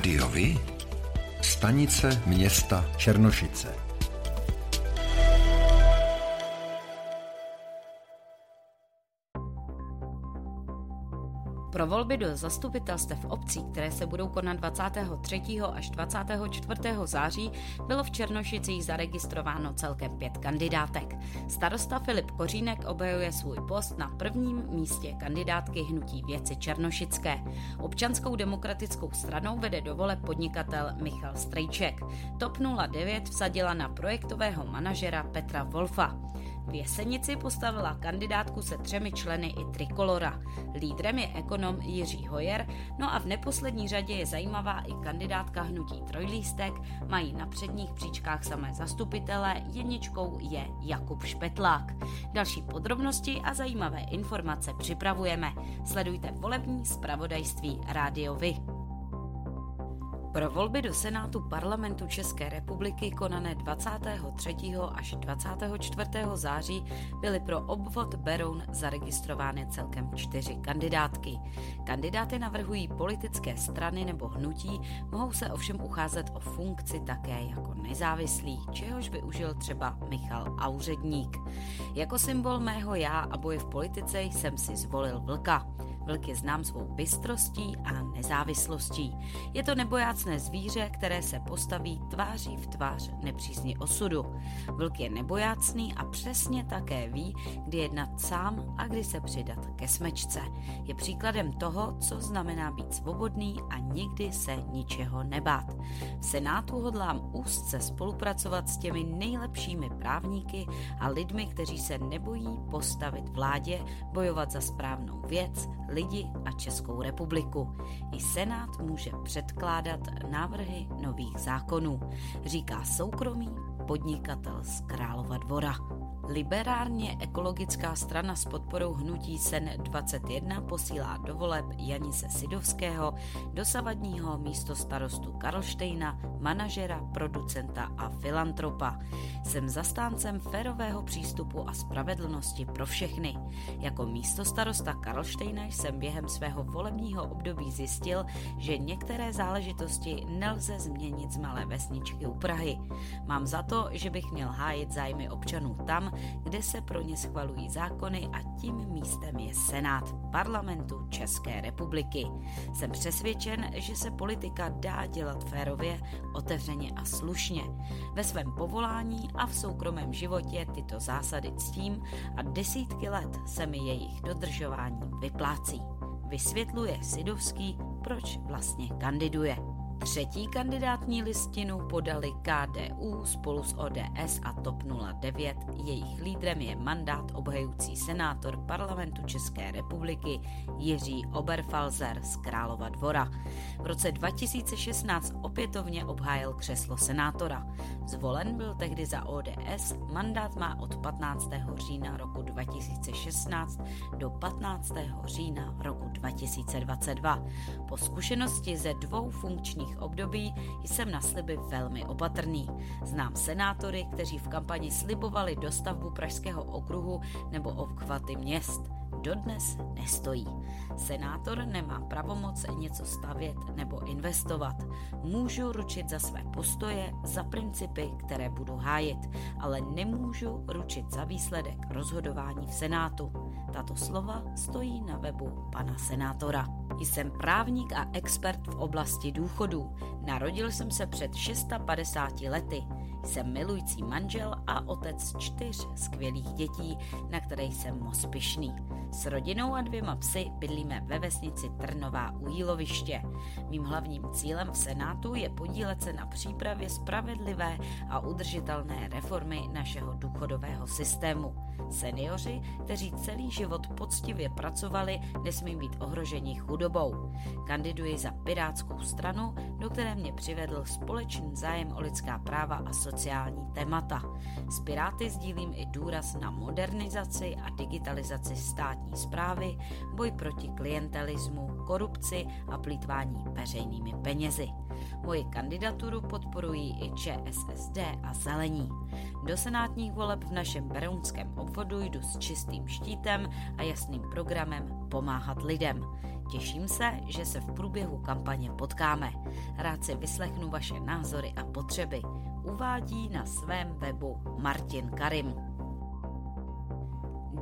Rádio Vy, stanice města Černošice. Pro volby do zastupitelstev obcí, které se budou konat 23. až 24. září, bylo v Černošicích zaregistrováno celkem 5 kandidátek. Starosta Filip Kořínek obhajuje svůj post na prvním místě kandidátky Hnutí věci Černošické. Občanskou demokratickou stranou vede do voleb podnikatel Michal Strejček. TOP 09 vsadila na projektového manažera Petra Wolfa. V Jesenici postavila kandidátku se 3 členy i Trikolora. Lídrem je ekonom Jiří Hojer, no a v neposlední řadě je zajímavá i kandidátka Hnutí Trojlístek, mají na předních příčkách samé zastupitele, jedničkou je Jakub Špetlák. Další podrobnosti a zajímavé informace připravujeme. Sledujte volební zpravodajství Rádio Vy. Pro volby do Senátu Parlamentu České republiky konané 23. až 24. září byly pro obvod Beroun zaregistrovány celkem 4 kandidátky. Kandidáty navrhují politické strany nebo hnutí, mohou se ovšem ucházet o funkci také jako nezávislí, čehož využil třeba Michal Auředník. Jako symbol mého já a boje v politice jsem si zvolil vlka. Vlk je znám svou bystrostí a nezávislostí. Je to nebojácné zvíře, které se postaví tváří v tvář nepřízni osudu. Vlk je nebojácný a přesně také ví, kdy jednat sám a kdy se přidat ke smečce. Je příkladem toho, co znamená být svobodný a nikdy se ničeho nebát. V Senátu hodlám úzce spolupracovat s těmi nejlepšími právníky a lidmi, kteří se nebojí postavit vládě, bojovat za správnou věc, lidi a Českou republiku. I Senát může předkládat návrhy nových zákonů, říká soukromý podnikatel z Králova Dvora. Liberárně ekologická strana s podporou hnutí Sen 21 posílá do voleb Janise Sidovského, dosavadního místostarostu Karlštejna, manažera, producenta a filantropa. Jsem zastáncem férového přístupu a spravedlnosti pro všechny. Jako místostarosta Karlštejna jsem během svého volebního období zjistil, že některé záležitosti nelze změnit z malé vesničky u Prahy. Mám za to, že bych měl hájit zájmy občanů tam, kde se pro ně schvalují zákony a tím místem je Senát Parlamentu České republiky. Jsem přesvědčen, že se politika dá dělat férově, otevřeně a slušně. Ve svém povolání a v soukromém životě tyto zásady ctím a desítky let se mi jejich dodržování vyplácí. Vysvětluje Sidovský, proč vlastně kandiduje. Třetí kandidátní listinu podali KDU spolu s ODS a TOP 09. Jejich lídrem je mandát obhajující senátor Parlamentu České republiky Jiří Oberfalzer z Králova Dvora. V roce 2016 opětovně obhájil křeslo senátora. Zvolen byl tehdy za ODS, mandát má od 15. října roku 2016 do 15. října roku 2022. Po zkušenosti ze 2 funkčních období jsem na sliby velmi opatrný. Znám senátory, kteří v kampani slibovali dostavbu Pražského okruhu nebo obchvaty měst. Dodnes nestojí. Senátor nemá pravomoc něco stavět nebo investovat. Můžu ručit za své postoje, za principy, které budu hájit, ale nemůžu ručit za výsledek rozhodování v Senátu. Tato slova stojí na webu pana senátora. Jsem právník a expert v oblasti důchodů. Narodil jsem se před 650 lety. Jsem milující manžel a otec 4 skvělých dětí, na které jsem moc pyšný. S rodinou a 2 psy bydlíme ve vesnici Trnová u Jíloviště. Mým hlavním cílem v Senátu je podílet se na přípravě spravedlivé a udržitelné reformy našeho důchodového systému. Senioři, kteří celý život poctivě pracovali, nesmí být ohroženi chudobou. Kandiduji za Pirátskou stranu, do které mě přivedl společný zájem o lidská práva a sociální témata. S Piráty sdílím i důraz na modernizaci a digitalizaci státní správy, boj proti klientelismu, korupci a plýtvání veřejnými penězi. Moji kandidaturu podporují i ČSSD a Zelení. Do senátních voleb v našem berounském obvodu jdu s čistým štítem a jasným programem pomáhat lidem. Těším se, že se v průběhu kampaně potkáme. Rád si vyslechnu vaše názory a potřeby. Uvádí na svém webu Martin Karim.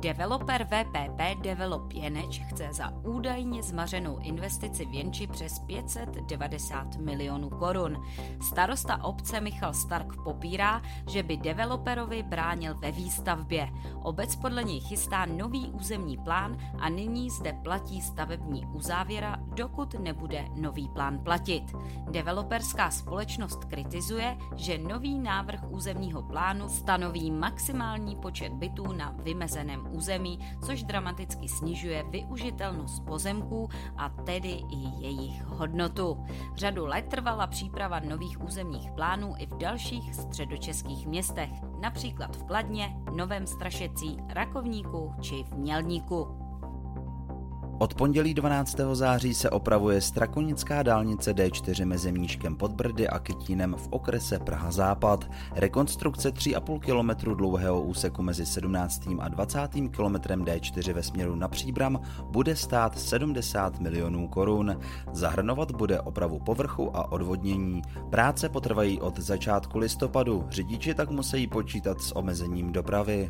Developer VPP Develop Jeneč chce za údajně zmařenou investici v Jenči přes 590 milionů korun. Starosta obce Michal Stark popírá, že by developerovi bránil ve výstavbě. Obec podle něj chystá nový územní plán a nyní zde platí stavební uzávěra, dokud nebude nový plán platit. Developerská společnost kritizuje, že nový návrh územního plánu stanoví maximální počet bytů na vymezeném území, což dramaticky snižuje využitelnost pozemků a tedy i jejich hodnotu. Řadu let trvala příprava nových územních plánů i v dalších středočeských městech, například v Kladně, Novém Strašecí, Rakovníku či v Mělníku. Od pondělí 12. září se opravuje strakonická dálnice D4 mezi Mníškem pod Brdy a Kytínem v okrese Praha-Západ. Rekonstrukce 3,5 km dlouhého úseku mezi 17. a 20. kilometrem D4 ve směru na Příbram bude stát 70 milionů korun. Zahrnovat bude opravu povrchu a odvodnění. Práce potrvají od začátku listopadu, řidiči tak musí počítat s omezením dopravy.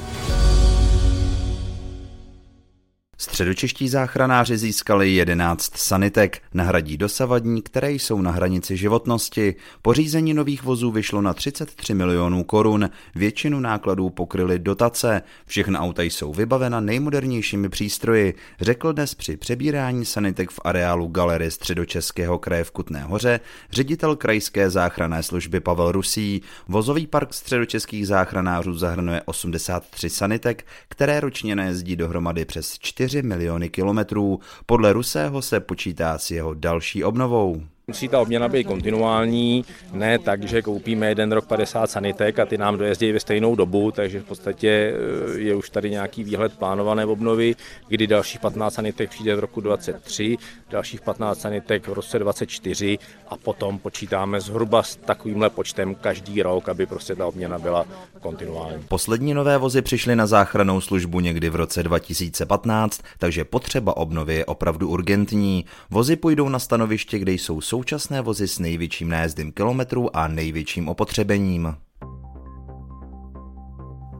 Středočeští záchranáři získali 11 sanitek, nahradí dosavadní, které jsou na hranici životnosti. Pořízení nových vozů vyšlo na 33 milionů korun, většinu nákladů pokryly dotace. Všechna auta jsou vybavena nejmodernějšími přístroji, řekl dnes při přebírání sanitek v areálu galerie Středočeského kraje v Kutné Hoře ředitel Krajské záchranné služby Pavel Rusí. Vozový park středočeských záchranářů zahrnuje 83 sanitek, které ročně najezdí dohromady přes 4 miliony kilometrů. Podle Rusého se počítá s jeho další obnovou. Musí ta obměna být kontinuální, ne tak, že koupíme jeden rok 50 sanitek a ty nám dojezdí ve stejnou dobu, takže v podstatě je už tady nějaký výhled plánované obnovy, kdy dalších 15 sanitek přijde v roku 2023, dalších 15 sanitek v roce 2024 a potom počítáme zhruba s takovýmhle počtem každý rok, aby prostě ta obměna byla kontinuální. Poslední nové vozy přišly na záchrannou službu někdy v roce 2015, takže potřeba obnovy je opravdu urgentní. Vozy půjdou na stanoviště, kde jsou současné vozy s největším nájezdem kilometrů a největším opotřebením.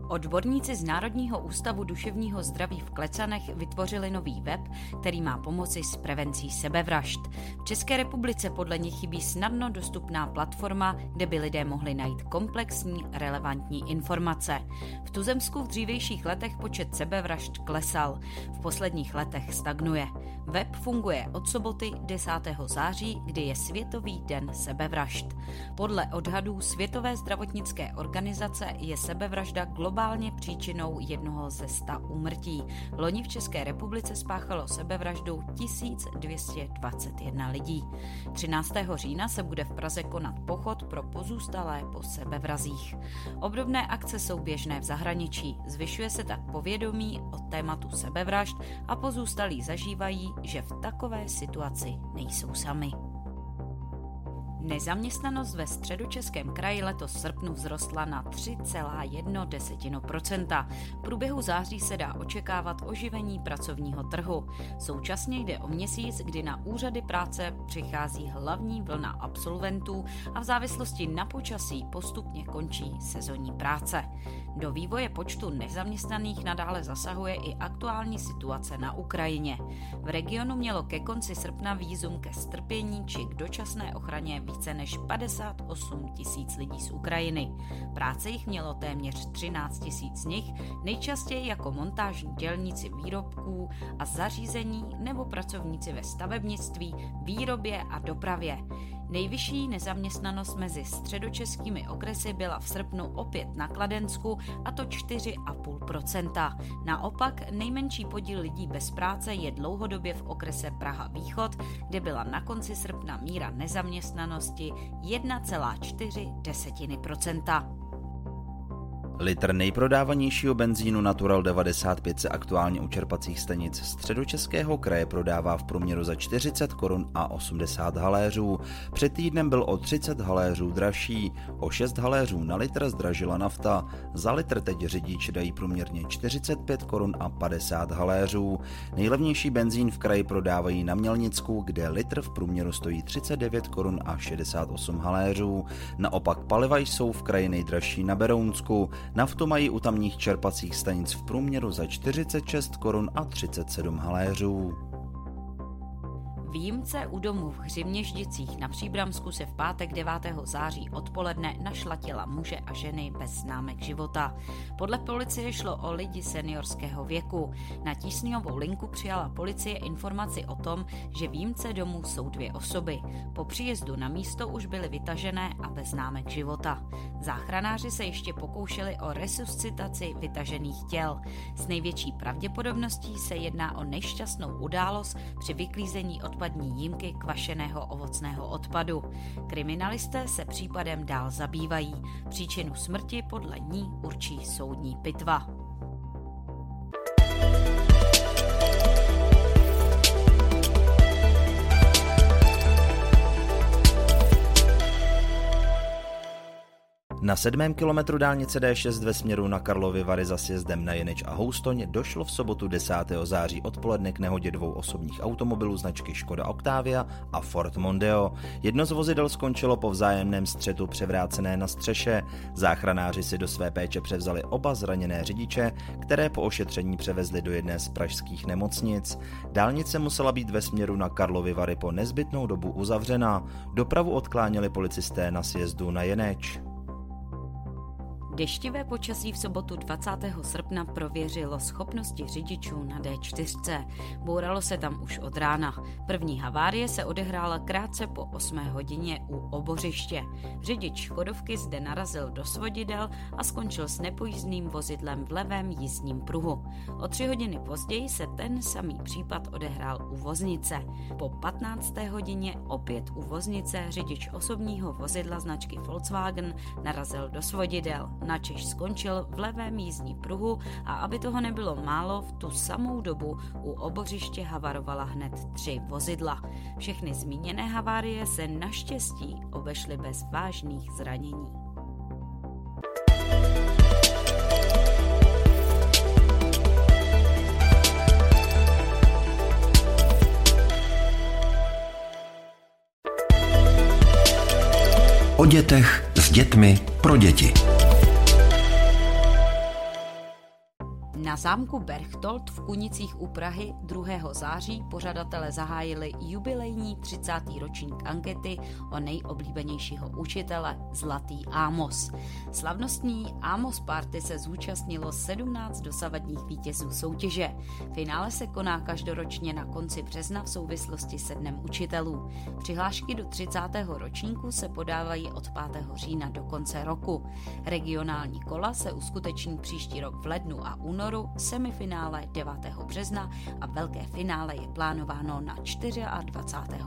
Odborníci z Národního ústavu duševního zdraví v Klecanech vytvořili nový web, který má pomoci s prevencí sebevražd. V České republice podle nich chybí snadno dostupná platforma, kde by lidé mohli najít komplexní, relevantní informace. V Tuzemsku v dřívějších letech počet sebevražd klesal, v posledních letech stagnuje. Web funguje od soboty 10. září, kdy je Světový den sebevražd. Podle odhadů Světové zdravotnické organizace je sebevražda globálně příčinou jednoho ze 100 úmrtí. Loni v České republice spáchalo sebevraždu 1221 lidí. 13. října se bude v Praze konat pochod pro pozůstalé po sebevrazích. Obdobné akce jsou běžné v zahraničí. Zvyšuje se tak povědomí o tématu sebevražd a pozůstalí zažívají, že v takové situaci nejsou sami. Nezaměstnanost ve Středočeském kraji letos v srpnu vzrostla na 3,1%. V průběhu září se dá očekávat oživení pracovního trhu. Současně jde o měsíc, kdy na úřady práce přichází hlavní vlna absolventů a v závislosti na počasí postupně končí sezonní práce. Do vývoje počtu nezaměstnaných nadále zasahuje i aktuální situace na Ukrajině. V regionu mělo ke konci srpna vízum ke strpění či k dočasné ochraně více než 58 tisíc lidí z Ukrajiny. Práce jich mělo téměř 13 tisíc z nich, nejčastěji jako montážní dělníci výrobků a zařízení nebo pracovníci ve stavebnictví, výrobě a dopravě. Nejvyšší nezaměstnanost mezi středočeskými okresy byla v srpnu opět na Kladensku, a to 4,5%. Naopak nejmenší podíl lidí bez práce je dlouhodobě v okrese Praha Východ, kde byla na konci srpna míra nezaměstnanosti 1,4%. Litr nejprodávanějšího benzínu Natural 95 se aktuálně u čerpacích stanic Středočeského kraje prodává v průměru za 40 korun a 80 haléřů. Před týdnem byl o 30 haléřů dražší, o 6 haléřů na litr zdražila nafta. Za litr teď řidiči dají průměrně 45 korun a 50 haléřů. Nejlevnější benzín v kraji prodávají na Mělnicku, kde litr v průměru stojí 39 korun a 68 haléřů. Naopak paliva jsou v kraji nejdražší na Berounsku. Naftu mají u tamních čerpacích stanic v průměru za 46 korun a 37 haléřů. Výjimce u domu v Hřiměždicích na Příbramsku se v pátek 9. září odpoledne našla těla muže a ženy bez známek života. Podle policie šlo o lidi seniorského věku. Na tísňovou linku přijala policie informaci o tom, že výjimce domu jsou 2 osoby. Po příjezdu na místo už byly vytažené a bez známek života. Záchranáři se ještě pokoušeli o resuscitaci vytažených těl. S největší pravděpodobností se jedná o nešťastnou událost při vyklízení odpadní jímky kvašeného ovocného odpadu. Kriminalisté se případem dál zabývají. Příčinu smrti podle ní určí soudní pitva. Na 7. kilometru dálnice D6 ve směru na Karlovy Vary za sjezdem na Jeneč a Houstoň došlo v sobotu 10. září odpoledne k nehodě 2 osobních automobilů značky Škoda Octavia a Ford Mondeo. Jedno z vozidel skončilo po vzájemném střetu převrácené na střeše. Záchranáři si do své péče převzali oba zraněné řidiče, které po ošetření převezli do jedné z pražských nemocnic. Dálnice musela být ve směru na Karlovy Vary po nezbytnou dobu uzavřena. Dopravu odkláněli policisté na sjezdu na Jeneč. Deštivé počasí v sobotu 20. srpna prověřilo schopnosti řidičů na D4. Bouralo se tam už od rána. První havárie se odehrála krátce po 8. hodině u Obořiště. Řidič Škodovky zde narazil do svodidel a skončil s nepojízdným vozidlem v levém jízdním pruhu. O 3 hodiny později se ten samý případ odehrál u Voznice. Po 15. hodině opět u Voznice řidič osobního vozidla značky Volkswagen narazil do svodidel. Načež skončil v levém jízdním pruhu a aby toho nebylo málo, v tu samou dobu u Obořiště havarovala hned 3 vozidla. Všechny zmíněné havárie se naštěstí obešly bez vážných zranění. O dětech, s dětmi, pro děti. Na zámku Berchtold v Kunicích u Prahy 2. září pořadatelé zahájili jubilejní 30. ročník ankety o nejoblíbenějšího učitele Zlatý Ámos. Slavnostní Ámos Party se zúčastnilo 17 dosavadních vítězů soutěže. Finále se koná každoročně na konci března v souvislosti se Dnem učitelů. Přihlášky do 30. ročníku se podávají od 5. října do konce roku. Regionální kola se uskuteční příští rok v lednu a únoru, semifinále 9. března a velké finále je plánováno na 24.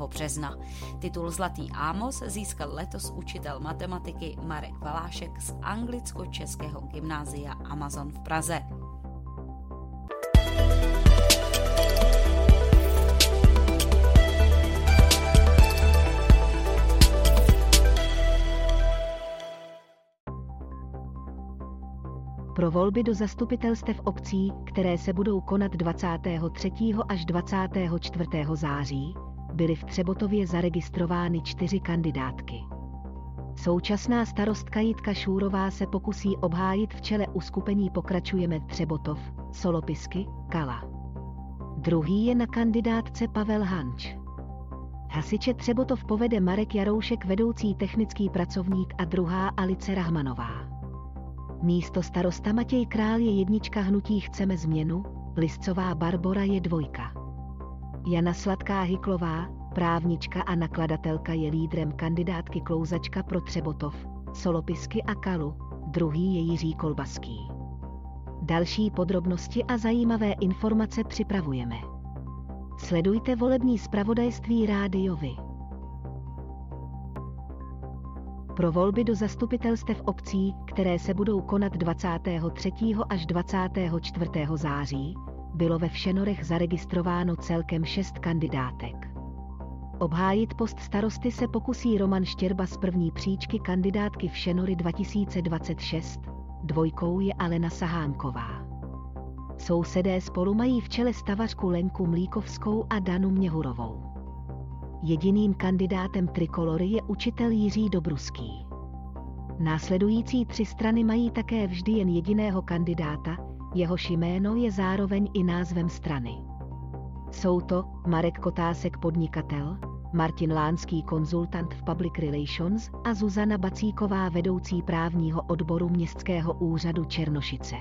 března. Titul Zlatý Ámos získal letos učitel matematiky Marek Valášek z anglicko-českého gymnázia Amazon v Praze. Pro volby do zastupitelstev obcí, které se budou konat 23. až 24. září, byly v Třebotově zaregistrovány 4 kandidátky. Současná starostka Jitka Šúrová se pokusí obhájit v čele uskupení Pokračujeme Třebotov, Solopisky, Kala. Druhý je na kandidátce Pavel Hanč. Hasiče Třebotov povede Marek Jaroušek, vedoucí technický pracovník, a druhá Alice Rahmanová. Místo starosta Matěj Král je jednička hnutí Chceme změnu, Liscová Barbora je 2. Jana Sladká Hyklová, Právnička a nakladatelka je lídrem kandidátky Klouzačka pro Třebotov, Solopisky a Kalu, druhý je Jiří Kolbaský. Další podrobnosti a zajímavé informace připravujeme. Sledujte volební zpravodajství Rádio Vy. Pro volby do zastupitelstev obcí, které se budou konat 23. až 24. září, bylo ve Všenorech zaregistrováno celkem 6 kandidátek. Obhájit post starosty se pokusí Roman Štěrba z první příčky kandidátky Všenory 2026, dvojkou je Alena Sahánková. Sousedé Spolu mají v čele stavařku Lenku Mlíkovskou a Danu Měhurovou. Jediným kandidátem Trikolory je učitel Jiří Dobruský. Následující 3 strany mají také vždy jen jediného kandidáta, jehož jméno je zároveň i názvem strany. Jsou to Marek Kotásek podnikatel, Martin Lánský konzultant v Public Relations a Zuzana Bacíková vedoucí právního odboru Městského úřadu Černošice.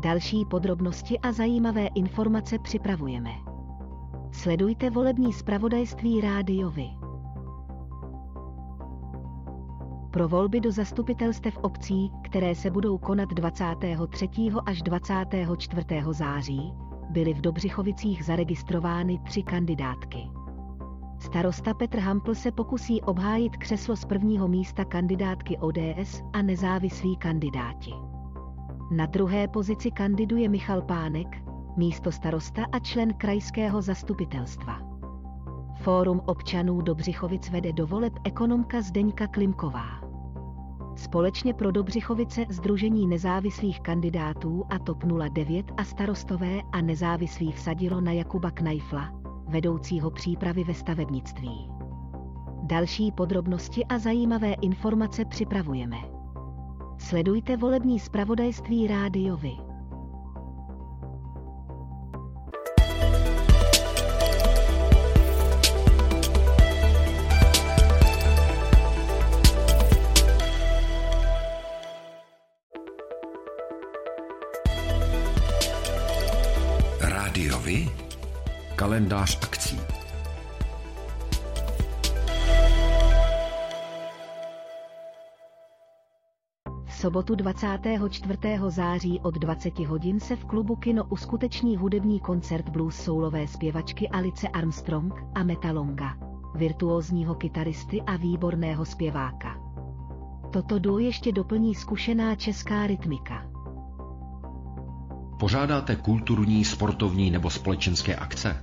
Další podrobnosti a zajímavé informace připravujeme. Sledujte volební zpravodajství Rádio Vy. Pro volby do zastupitelstev obcí, které se budou konat 23. až 24. září, byly v Dobřichovicích zaregistrovány 3 kandidátky. Starosta Petr Hampl se pokusí obhájit křeslo z prvního místa kandidátky ODS a nezávislí kandidáti. Na druhé pozici kandiduje Michal Pánek, místostarosta a člen krajského zastupitelstva. Fórum občanů Dobřichovic vede do voleb ekonomka Zdeňka Klimková. Společně pro Dobřichovice Sdružení nezávislých kandidátů a TOP 09 a Starostové a nezávislí vsadilo na Jakuba Knajfla, vedoucího přípravy ve stavebnictví. Další podrobnosti a zajímavé informace připravujeme. Sledujte volební zpravodajství Rádio Vy. Rádio Vy, kalendář akcí. V sobotu 24. září od 20 hodin se v klubu Kino uskuteční hudební koncert blues soulové zpěvačky Alice Armstrong a Meta Longa, virtuózního kytaristy a výborného zpěváka. Toto duo ještě doplní zkušená česká rytmika. Pořádáte kulturní, sportovní nebo společenské akce?